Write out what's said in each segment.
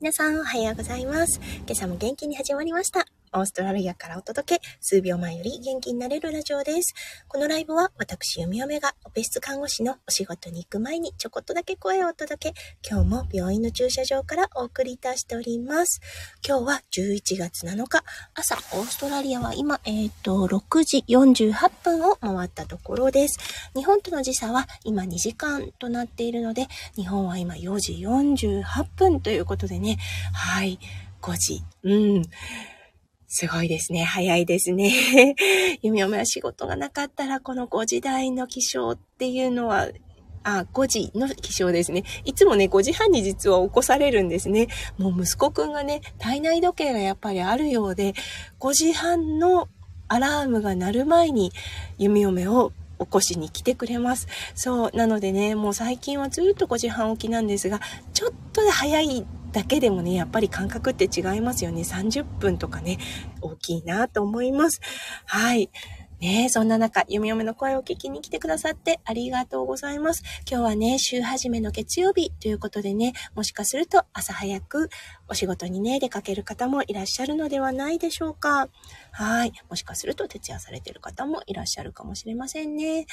皆さんおはようございます。今朝も元気に始まりました。オーストラリアからお届け、数秒前より元気になれるラジオです。このライブは私弓嫁がオペ室看護師のお仕事に行く前にちょこっとだけ声をお届け、今日も病院の駐車場からお送りいたしております。今日は11月7日朝、オーストラリアは今6時48分を回ったところです。日本との時差は今2時間となっているので、日本は今4時48分ということでね、はい、5時。すごいですね。早いですね。弓嫁は仕事がなかったら、この5時台の起床っていうのは、5時の起床ですね。いつもね、5時半に実は起こされるんですね。もう息子くんがね、体内時計がやっぱりあるようで、5時半のアラームが鳴る前に弓嫁を起こしに来てくれます。そう、なのでね、もう最近はずっと5時半起きなんですが、ちょっと早いだけでもね、やっぱり感覚って違いますよね。30分とかね、大きいなと思います。はい。ね、そんな中、弓嫁の声を聞きに来てくださってありがとうございます。今日はね、週始めの月曜日ということでね、もしかすると朝早くお仕事にね、出かける方もいらっしゃるのではないでしょうか。はい。もしかすると徹夜されている方もいらっしゃるかもしれませんね。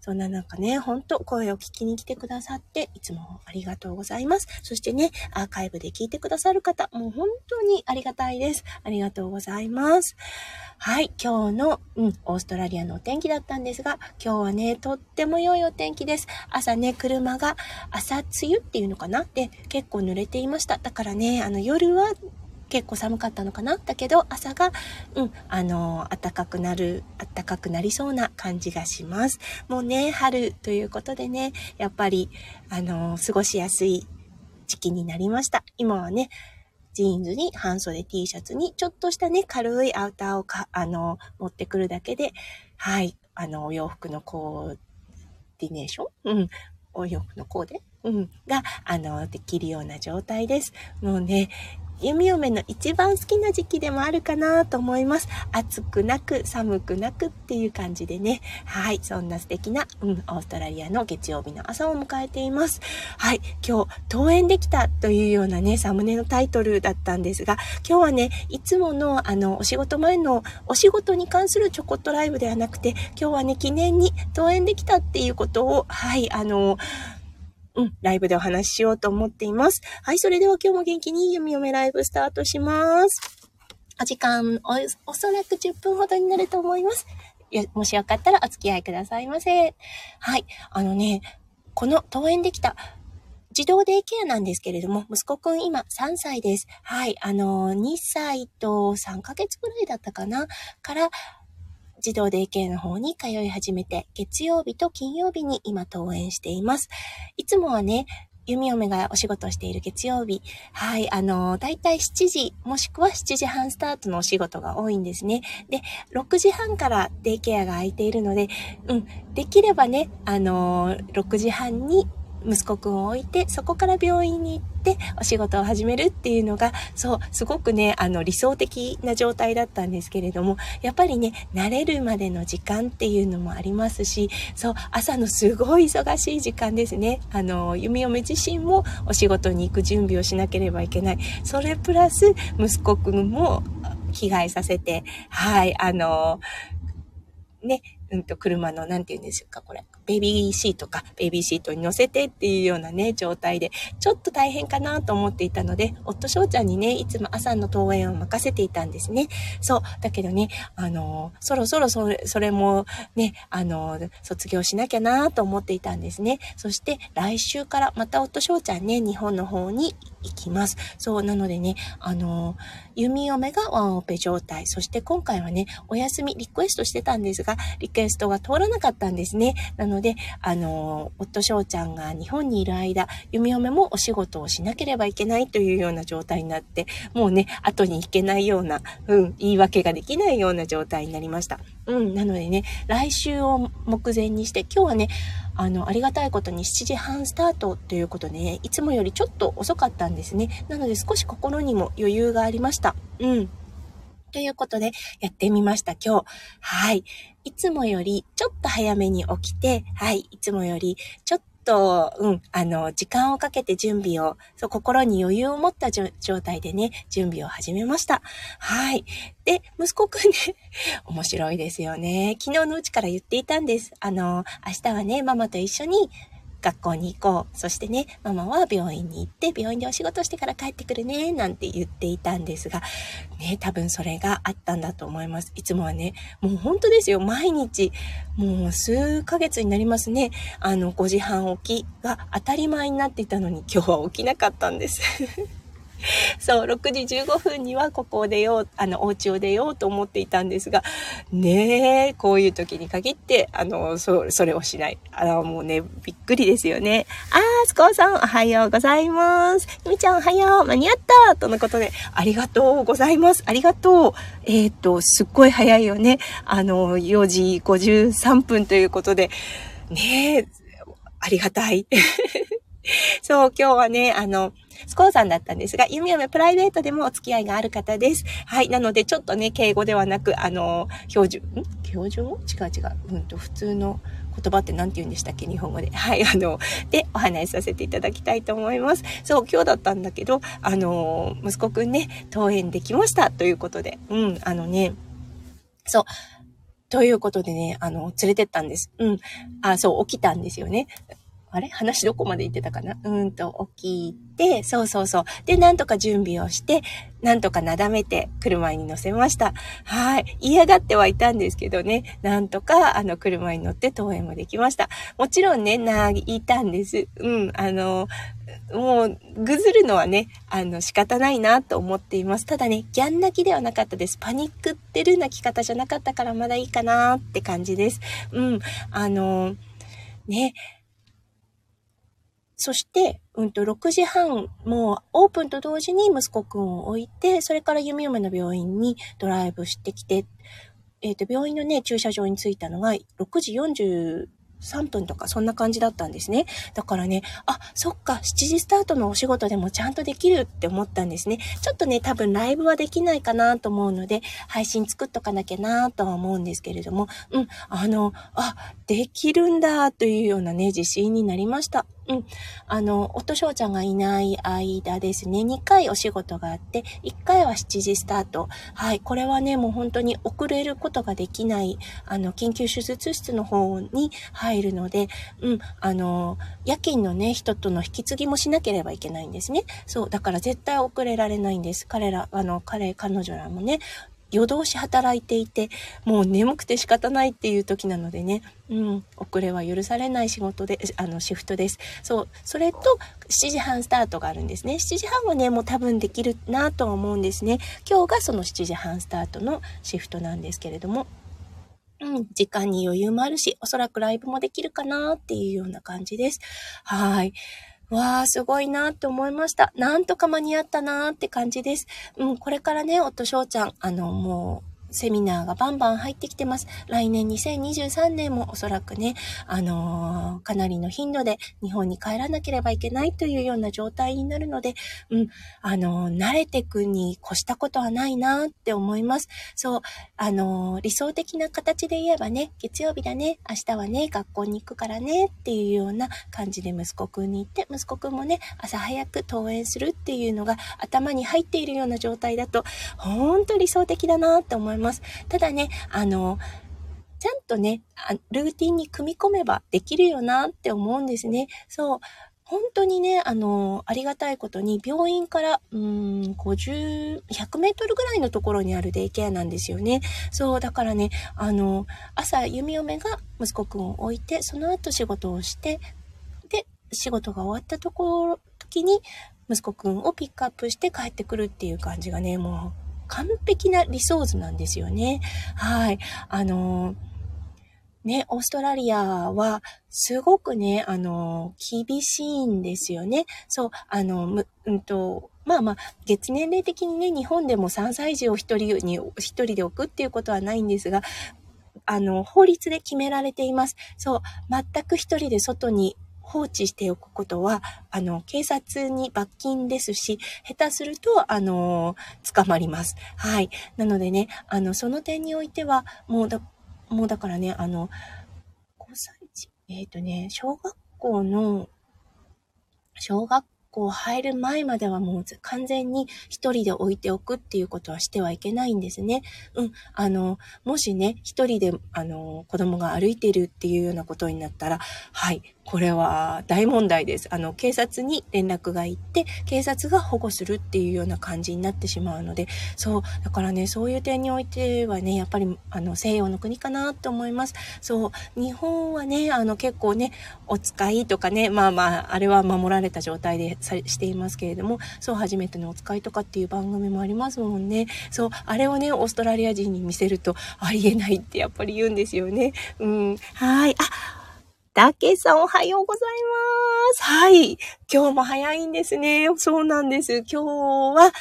そんな中ね、ほんと声を聞きに来てくださって、いつもありがとうございます。そしてね、アーカイブで聞いてくださる方、もう本当にありがたいです。ありがとうございます。はい。今日の、オーストラリアのお天気だったんですが、今日はね、とっても良いお天気です。朝ね、車が朝露っていうのかなで結構濡れていました。だからね、夜は結構寒かったのかなだけど、朝が、暖かくなりそうな感じがします。もうね、春ということでね、やっぱり、過ごしやすい時期になりました。今はね、ジーンズに半袖 T シャツにちょっとしたね、軽いアウターを持ってくるだけで、はい、お洋服のコーディネーション、お洋服のコーデ、が、できるような状態です。もうね、弓嫁の一番好きな時期でもあるかなと思います。暑くなく寒くなくっていう感じでね。はい。そんな素敵な、オーストラリアの月曜日の朝を迎えています。はい。今日、登園できたというようなね、サムネのタイトルだったんですが、今日はね、いつものお仕事前のお仕事に関するちょこっとライブではなくて、今日はね、記念に登園できたっていうことを、はい、ライブでお話ししようと思っています。はい、それでは今日も元気に弓嫁ライブスタートします。お時間、おそらく10分ほどになると思います。もしよかったらお付き合いくださいませ。はい、この登園できた児童デイケアなんですけれども、息子くん今3歳です。はい、2歳と3ヶ月ぐらいだったかなから、児童デイケアの方に通い始めて、月曜日と金曜日に今登園しています。いつもはね、弓嫁がお仕事をしている月曜日、はい、だいたい7時、もしくは7時半スタートのお仕事が多いんですね。で、6時半からデイケアが空いているので、できればね、6時半に息子くんを置いて、そこから病院に行ってお仕事を始めるっていうのが、そう、すごくね、理想的な状態だったんですけれども、やっぱりね、慣れるまでの時間っていうのもありますし、そう、朝のすごい忙しい時間ですね。弓嫁自身もお仕事に行く準備をしなければいけない。それプラス、息子くんも着替えさせて、はい、ね、車の、なんて言うんですか、これ、ベビーシートに乗せてっていうようなね、状態で、ちょっと大変かなと思っていたので、夫翔ちゃんにね、いつも朝の登園を任せていたんですね。そう。だけどね、そろそろそれもね、卒業しなきゃなと思っていたんですね。そして、来週からまた夫翔ちゃんね、日本の方に行きます。そう。なのでね、弓嫁がワンオペ状態。そして今回はね、お休みリクエストしてたんですが、リクエストが通らなかったんですね。なので、夫翔ちゃんが日本にいる間、弓嫁もお仕事をしなければいけないというような状態になって、もうね、後に行けないような、言い訳ができないような状態になりました。なのでね、来週を目前にして、今日はね、ありがたいことに7時半スタートということでね、いつもよりちょっと遅かったんですね。なので少し心にも余裕がありました。ということで、やってみました、今日。はい。いつもよりちょっと早めに起きて、はい。いつもよりちょっと、時間をかけて準備を、心に余裕を持った状態でね、準備を始めました。はい。で、息子くんね、面白いですよね。昨日のうちから言っていたんです。明日はね、ママと一緒に、学校に行こう。そしてね、ママは病院に行って、病院でお仕事してから帰ってくるね、なんて言っていたんですが、ね、多分それがあったんだと思います。いつもはね、もう本当ですよ、毎日、もう数ヶ月になりますね。5時半起きが当たり前になっていたのに、今日は起きなかったんです。そう、6時15分にはここを出よう、お家を出ようと思っていたんですが、ねえ、こういう時に限って、それをしない。もうね、びっくりですよね。スコーさん、おはようございます。みちゃん、おはよう。間に合ったとのことで、ありがとうございます。ありがとう。すっごい早いよね。4時53分ということで、ねえ、ありがたい。そう、今日はね、スコーさんだったんですが、ゆみゆめプライベートでもお付き合いがある方です。はい。なので、ちょっとね、敬語ではなく、普通の言葉って何て言うんでしたっけ、日本語で。はい。で、お話しさせていただきたいと思います。そう、今日だったんだけど、息子くんね、登園できました。ということで。うん、そう。ということでね、連れてったんです。うん。起きたんですよね。あれ話どこまで行ってたかな、起きて、そう。で、なんとか準備をして、なんとかなだめて車に乗せました。はい。嫌がってはいたんですけどね、なんとか、車に乗って登園もできました。もちろんね、泣いたんです。うん、もう、ぐずるのはね、仕方ないなと思っています。ただね、ギャン泣きではなかったです。パニックってる泣き方じゃなかったからまだいいかなって感じです。うん、ね、そして、6時半、もうオープンと同時に息子くんを置いて、それからゆみゆめの病院にドライブしてきて、病院のね、駐車場に着いたのが6時43分とか、そんな感じだったんですね。だからね、そっか、7時スタートのお仕事でもちゃんとできるって思ったんですね。ちょっとね、多分ライブはできないかなと思うので、配信作っとかなきゃなとは思うんですけれども、うん、できるんだというようなね、自信になりました。うん。夫翔ちゃんがいない間ですね、2回お仕事があって、1回は7時スタート。はい。これはね、もう本当に遅れることができない、緊急手術室の方に入るので、うん。夜勤のね、人との引き継ぎもしなければいけないんですね。そう。だから絶対遅れられないんです。彼女らもね、夜通し働いていて、もう眠くて仕方ないっていう時なのでね、うん、遅れは許されない仕事で、シフトです。そう、それと7時半スタートがあるんですね。7時半はね、もう多分できるなと思うんですね。今日がその7時半スタートのシフトなんですけれども、うん、時間に余裕もあるし、おそらくライブもできるかなっていうような感じです。はい。わー、すごいなーって思いました。なんとか間に合ったなーって感じです。うん、これからね、夫翔ちゃん、もう、セミナーがバンバン入ってきてます。来年2023年もおそらくね、かなりの頻度で日本に帰らなければいけないというような状態になるので、うん、慣れてくに越したことはないなーって思います。そう、理想的な形で言えばね、月曜日だね、明日はね、学校に行くからねっていうような感じで息子くんに行って、息子くんもね、朝早く登園するっていうのが頭に入っているような状態だと、ほんと理想的だなーって思います。ただね、ちゃんとね、ルーティンに組み込めばできるよなって思うんですね。そう、本当にね、ありがたいことに、病院から、100メートルぐらいのところにあるデイケアなんですよね。そう、だからね、朝、ゆみよめが息子くんを置いて、その後仕事をして、で、仕事が終わった時に、息子くんをピックアップして帰ってくるっていう感じがね、もう、完璧な理想図なんですよね。はい。ね、オーストラリアはすごくね、厳しいんですよね。そう、月年齢的にね、日本でも3歳児を一人で置くっていうことはないんですが、法律で決められています。そう、全く一人で外に放置しておくことは、警察に罰金ですし、下手すると、捕まります。はい。なのでね、その点においては、もうだからね、5歳児、小学校の小学校入る前まではもう完全に一人で置いておくっていうことはしてはいけないんですね。もしね、一人で子供が歩いているっていうようなことになったら、はい、これは大問題です。警察に連絡が行って、警察が保護するっていうような感じになってしまうので、そう、だからね、そういう点においてはね、やっぱり西洋の国かなと思います。そう、日本はね、結構ね、お使いとかね、あれは守られた状態でしていますけれども、そう、初めてのお使いとかっていう番組もありますもんね。そう、あれをね、オーストラリア人に見せると、ありえないってやっぱり言うんですよね。はい。たけさんおはようございます。はい。今日も早いんですね。そうなんです。今日は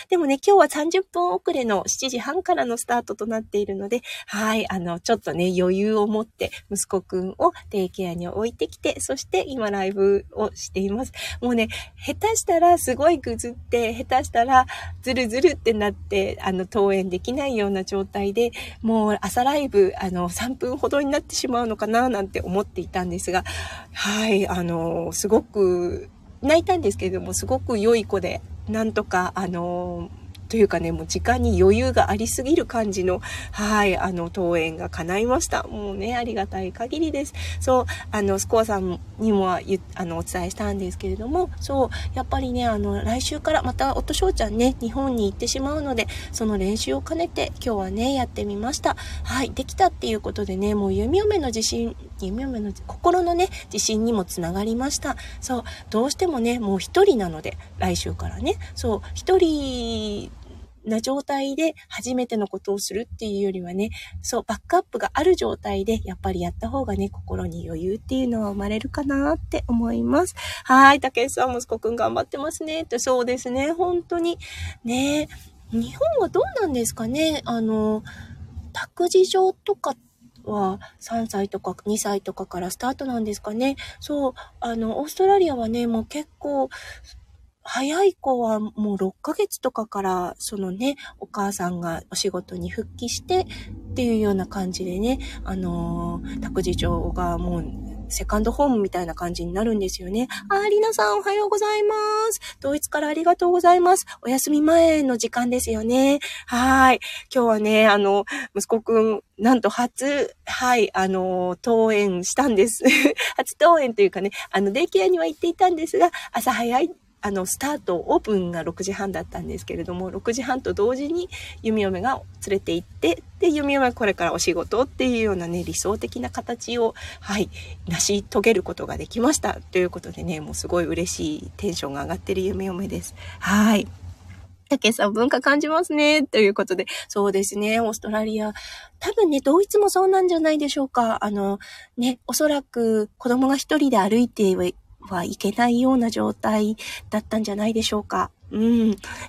30分遅れの7時半からのスタートとなっているので、はい。ちょっとね、余裕を持って息子くんをデイケアに置いてきて、そして今ライブをしています。もうね、下手したらすごいぐずって、下手したらズルズルってなって、登園できないような状態で、もう朝ライブ、3分ほどになってしまうのかな、なんて思っていたんですが、はい、すごく泣いたんですけれども、すごく良い子で、なんとか、というかね、もう時間に余裕がありすぎる感じの、はい、登園が叶いました。もうね、ありがたい限りです。そう、スコアさんにもお伝えしたんですけれども、そう、やっぱりね、来週からまた夫翔ちゃんね、日本に行ってしまうので、その練習を兼ねて今日はね、やってみました。はい、できたっていうことでね、もう心のね、自信にもつながりました。そう、どうしてもね、もう一人なので、来週からね、そう、一人な状態で初めてのことをするっていうよりはね、そう、バックアップがある状態でやっぱりやった方がね、心に余裕っていうのは生まれるかなって思います。はい、たけしさん、息子くん頑張ってますねって、そうですね、本当に。ね、日本はどうなんですかね、託児所とかは3歳とか2歳とかからスタートなんですかね。そう、オーストラリアはね、もう結構、早い子はもう6ヶ月とかから、そのね、お母さんがお仕事に復帰してっていうような感じでね、託児所がもうセカンドホームみたいな感じになるんですよね。りなさんおはようございます。ドイツからありがとうございます。お休み前の時間ですよね。はい。今日はね、息子くん、なんと初、はい、登園したんです。初登園というかね、デイケアには行っていたんですが、朝早い。スタート、オープンが6時半だったんですけれども、6時半と同時に弓嫁が連れて行って、で、弓嫁はこれからお仕事っていうようなね、理想的な形を、はい、成し遂げることができました。ということでね、もうすごい嬉しい、テンションが上がってる弓嫁です。はい。たけさん、文化感じますね。ということで、そうですね、オーストラリア、多分ね、ドイツもそうなんじゃないでしょうか。ね、おそらく子供が一人で歩いてはいけないような状態だったんじゃないでしょうか。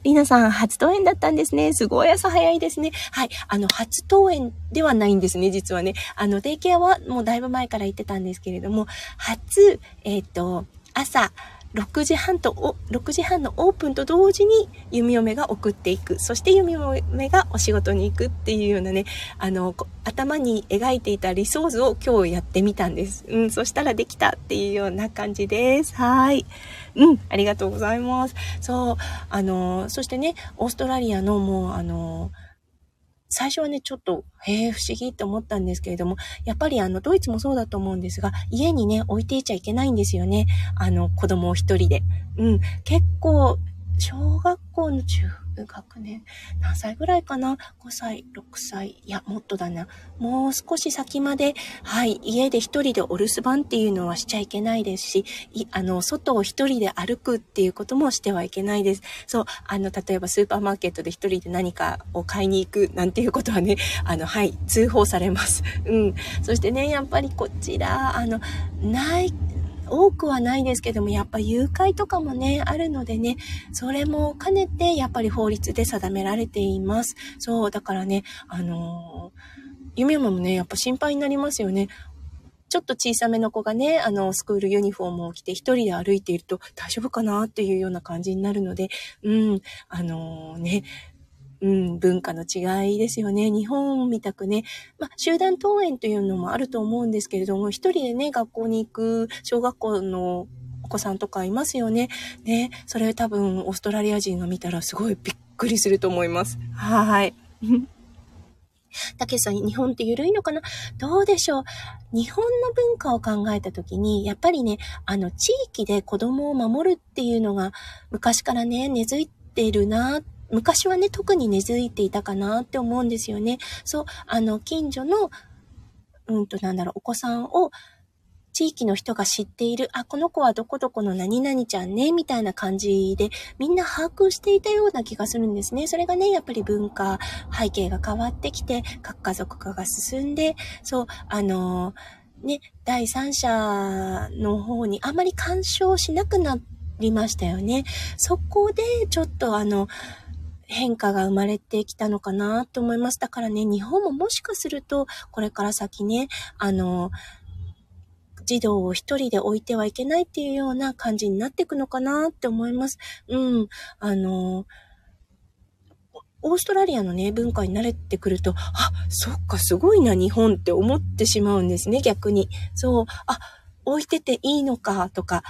りなさん、初登園だったんですね。すごい朝早いですね。はい。初登園ではないんですね、実はね。デイケアはもうだいぶ前から行ってたんですけれども、初、朝、6時半のオープンと同時に弓嫁が送っていく。そして弓嫁がお仕事に行くっていうようなね、頭に描いていた理想図を今日やってみたんです。そしたらできたっていうような感じです。はい。ありがとうございます。そう、そしてね、オーストラリアのもう最初はね、ちょっと、不思議って思ったんですけれども、やっぱりドイツもそうだと思うんですが、家にね、置いていちゃいけないんですよね。子供を一人で。結構、小学校の中学年、何歳ぐらいかな ?5 歳、6歳、いや、もっとだな。もう少し先まで、はい、家で一人でお留守番っていうのはしちゃいけないですし、外を一人で歩くっていうこともしてはいけないです。そう、例えばスーパーマーケットで一人で何かを買いに行くなんていうことはね、はい、通報されます。そしてね、やっぱりこちら、多くはないですけども、やっぱ誘拐とかもね、あるのでね、それも兼ねて、やっぱり法律で定められています。そう、だからね、弓嫁もね、やっぱ心配になりますよね。ちょっと小さめの子がね、スクールユニフォームを着て一人で歩いていると大丈夫かなっていうような感じになるので、ね、文化の違いですよね。日本みたくね、集団登園というのもあると思うんですけれども、一人でね、学校に行く小学校のお子さんとかいますよね。ね、それ多分オーストラリア人が見たらすごいびっくりすると思います。はい。たけしさん、日本って緩いのかな？どうでしょう？日本の文化を考えたときに、やっぱりね、地域で子供を守るっていうのが昔からね、根付いているな、昔はね、特に根付いていたかなって思うんですよね。そう、近所の、お子さんを、地域の人が知っている、この子はどこどこの何々ちゃんね、みたいな感じで、みんな把握していたような気がするんですね。それがね、やっぱり文化、背景が変わってきて、核家族化が進んで、そう、第三者の方にあまり干渉しなくなりましたよね。そこで、ちょっと変化が生まれてきたのかなと思います。だからね、日本ももしかすると、これから先ね、児童を一人で置いてはいけないっていうような感じになっていくのかなって思います。オーストラリアのね、文化に慣れてくると、そっか、すごいな、日本って思ってしまうんですね、逆に。そう、置いてていいのかとか、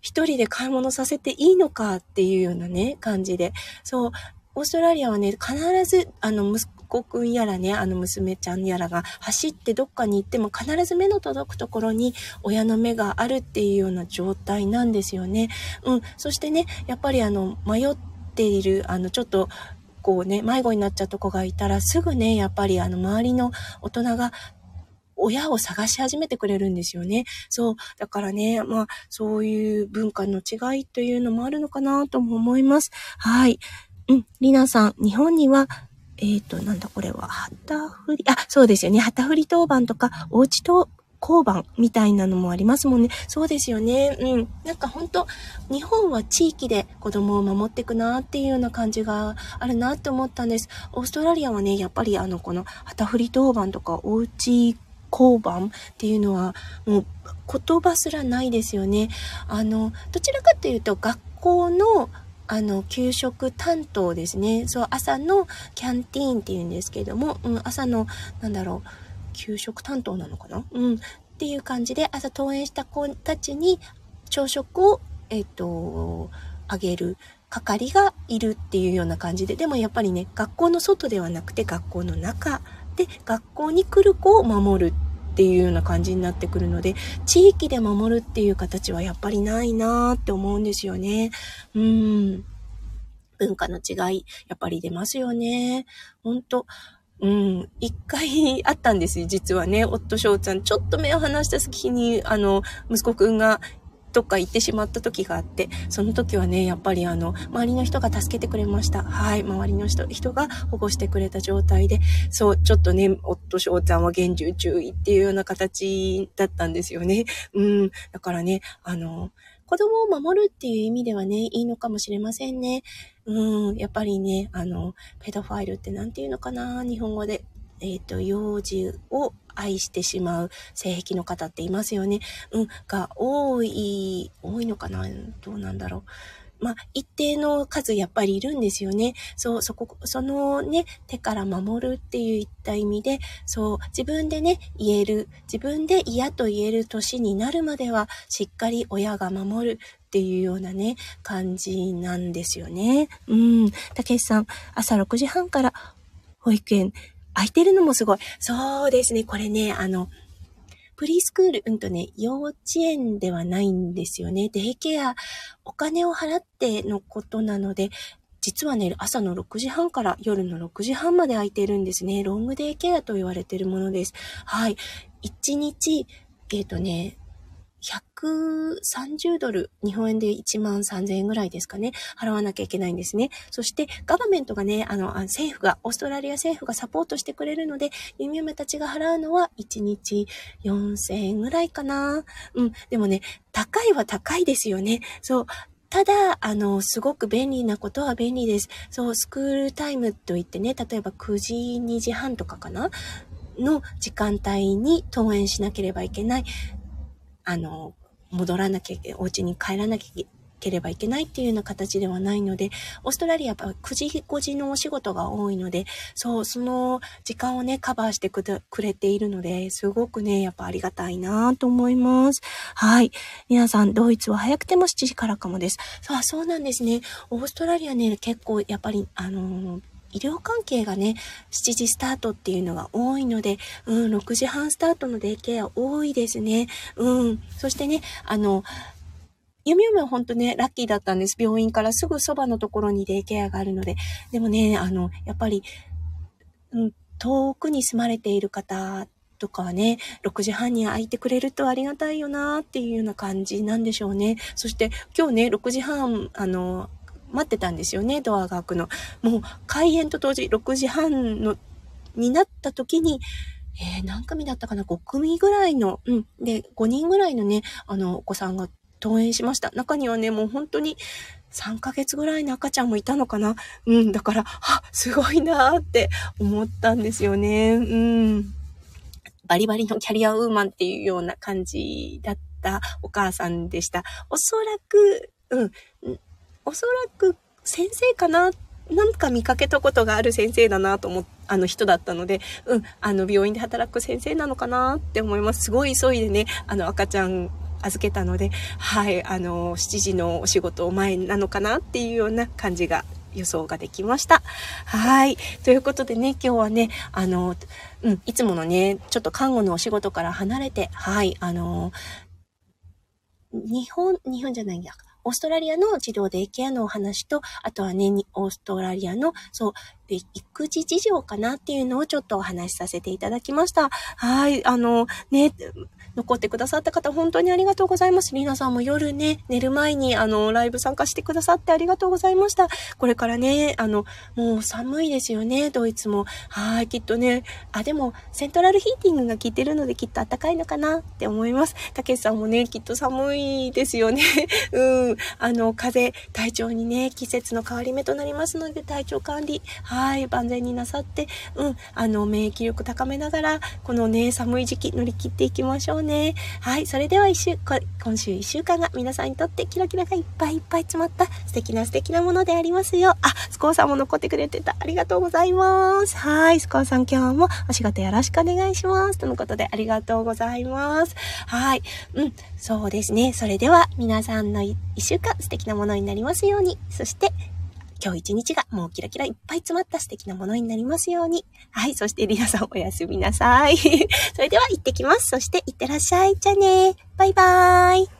一人で買い物させていいのかっていうようなね、感じで。そう、オーストラリアはね、必ず、息子くんやらね、娘ちゃんやらが走ってどっかに行っても必ず目の届くところに親の目があるっていうような状態なんですよね。そしてね、やっぱり迷っている、ちょっとこうね、迷子になっちゃった子がいたらすぐね、やっぱり周りの大人が親を探し始めてくれるんですよね。そう。だからね、そういう文化の違いというのもあるのかなとも思います。はい。りなさん、日本には、なんだこれは、旗振り、そうですよね。旗振り当番とか、おうちと交番みたいなのもありますもんね。そうですよね。なんか本当、日本は地域で子供を守っていくなっていうような感じがあるなって思ったんです。オーストラリアはね、やっぱりこの旗振り当番とか、おうち交番っていうのは、もう言葉すらないですよね。どちらかというと、学校の給食担当ですね。そう、朝のキャンティーンっていうんですけれども、朝の、給食担当なのかな？っていう感じで、朝登園した子たちに朝食を、あげる係がいるっていうような感じで、でもやっぱりね、学校の外ではなくて、学校の中で、学校に来る子を守るっていうような感じになってくるので、地域で守るっていう形はやっぱりないなーって思うんですよね。文化の違い、やっぱり出ますよね。本当。一回あったんですよ、実はね。夫翔ちゃん、ちょっと目を離した隙に、息子くんが、どっか行ってしまった時があって、その時はね、やっぱり周りの人が助けてくれました。はい、周りの人が保護してくれた状態で、そう、ちょっとね、夫翔ちゃんは厳重注意っていうような形だったんですよね。だからね、子供を守るっていう意味ではね、いいのかもしれませんね。やっぱりね、ペドファイルってなんていうのかな、日本語で。幼児を愛してしまう性癖の方っていますよね。が多いのかな、どうなんだろう。一定の数やっぱりいるんですよね。そう、そのね、手から守るっていった意味で、そう、自分でね、言える、自分で嫌と言える年になるまでは、しっかり親が守るっていうようなね、感じなんですよね。たけしさん、朝6時半から保育園、空いてるのもすごい。そうですね。これね、プリスクール、幼稚園ではないんですよね。デイケア、お金を払ってのことなので、実はね、朝の6時半から夜の6時半まで空いてるんですね。ロングデイケアと言われているものです。はい。1日、$130、日本円で13,000円ぐらいですかね、払わなきゃいけないんですね。そして、ガバメントがね、政府が、オーストラリア政府がサポートしてくれるので、ゆみゆめたちが払うのは1日4,000円ぐらいかな。でもね、高いは高いですよね。そう。ただ、すごく便利なことは便利です。そう、スクールタイムといってね、例えば9時、2時半とかかなの時間帯に登園しなければいけない。戻らなきゃいけない、お家に帰らなきゃければいけないっていうような形ではないので、オーストラリアは9時5時のお仕事が多いので、その時間をねカバーしてくれているので、すごくねやっぱありがたいなと思います。はい、皆さんドイツは早くても7時からかもです。そうなんですね。オーストラリアね結構やっぱり医療関係がね7時スタートっていうのが多いので、6時半スタートのデイケア多いですね。そしてねゆみゆみは本当ね、ラッキーだったんです。病院からすぐそばのところにデイケアがあるので。でもね、やっぱり、遠くに住まれている方とかはね、6時半に空いてくれるとありがたいよなっていうような感じなんでしょうね。そして今日ね、6時半、待ってたんですよね、ドアが開くの。もう開園と当時、6時半になった時に、何組だったかな、5組ぐらいの、で、5人ぐらいのね、お子さんが登園しました。中にはね、もう本当に3ヶ月ぐらいの赤ちゃんもいたのかな。だから、すごいなーって思ったんですよね。バリバリのキャリアウーマンっていうような感じだったお母さんでした。おそらく先生かな。なんか見かけたことがある先生だなと思って、人だったので、病院で働く先生なのかなって思います。すごい急いでね、赤ちゃん預けたので、はい、7時のお仕事前なのかなっていうような感じが、予想ができました。はい。ということでね、今日はね、いつものね、ちょっと看護のお仕事から離れて、はい、日本じゃないんだ。オーストラリアの児童デイケアのお話と、あとはね、オーストラリアの、育児事情かなっていうのをちょっとお話しさせていただきました。はい、ね、残ってくださった方、本当にありがとうございます。リナさんも夜ね、寝る前に、ライブ参加してくださってありがとうございました。これからね、もう寒いですよね、ドイツも。はい、きっとね、でも、セントラルヒーティングが効いてるので、きっと暖かいのかなって思います。たけしさんもね、きっと寒いですよね。体調にね、季節の変わり目となりますので、体調管理、はい、万全になさって、免疫力高めながら、このね、寒い時期乗り切っていきましょうね。はい、それでは今週1週間が皆さんにとってキラキラがいっぱいいっぱい詰まった素敵なものでありますよう。スコアさんも残ってくれてた。ありがとうございます。はい、スコアさん今日もお仕事よろしくお願いします。とのことでありがとうございます。はい、そうですね。それでは皆さんの1週間素敵なものになりますように。そして、今日一日がもうキラキラいっぱい詰まった素敵なものになりますように。はい。そしてリナさんおやすみなさい。それでは行ってきます。そして行ってらっしゃい。じゃあね。バイバーイ。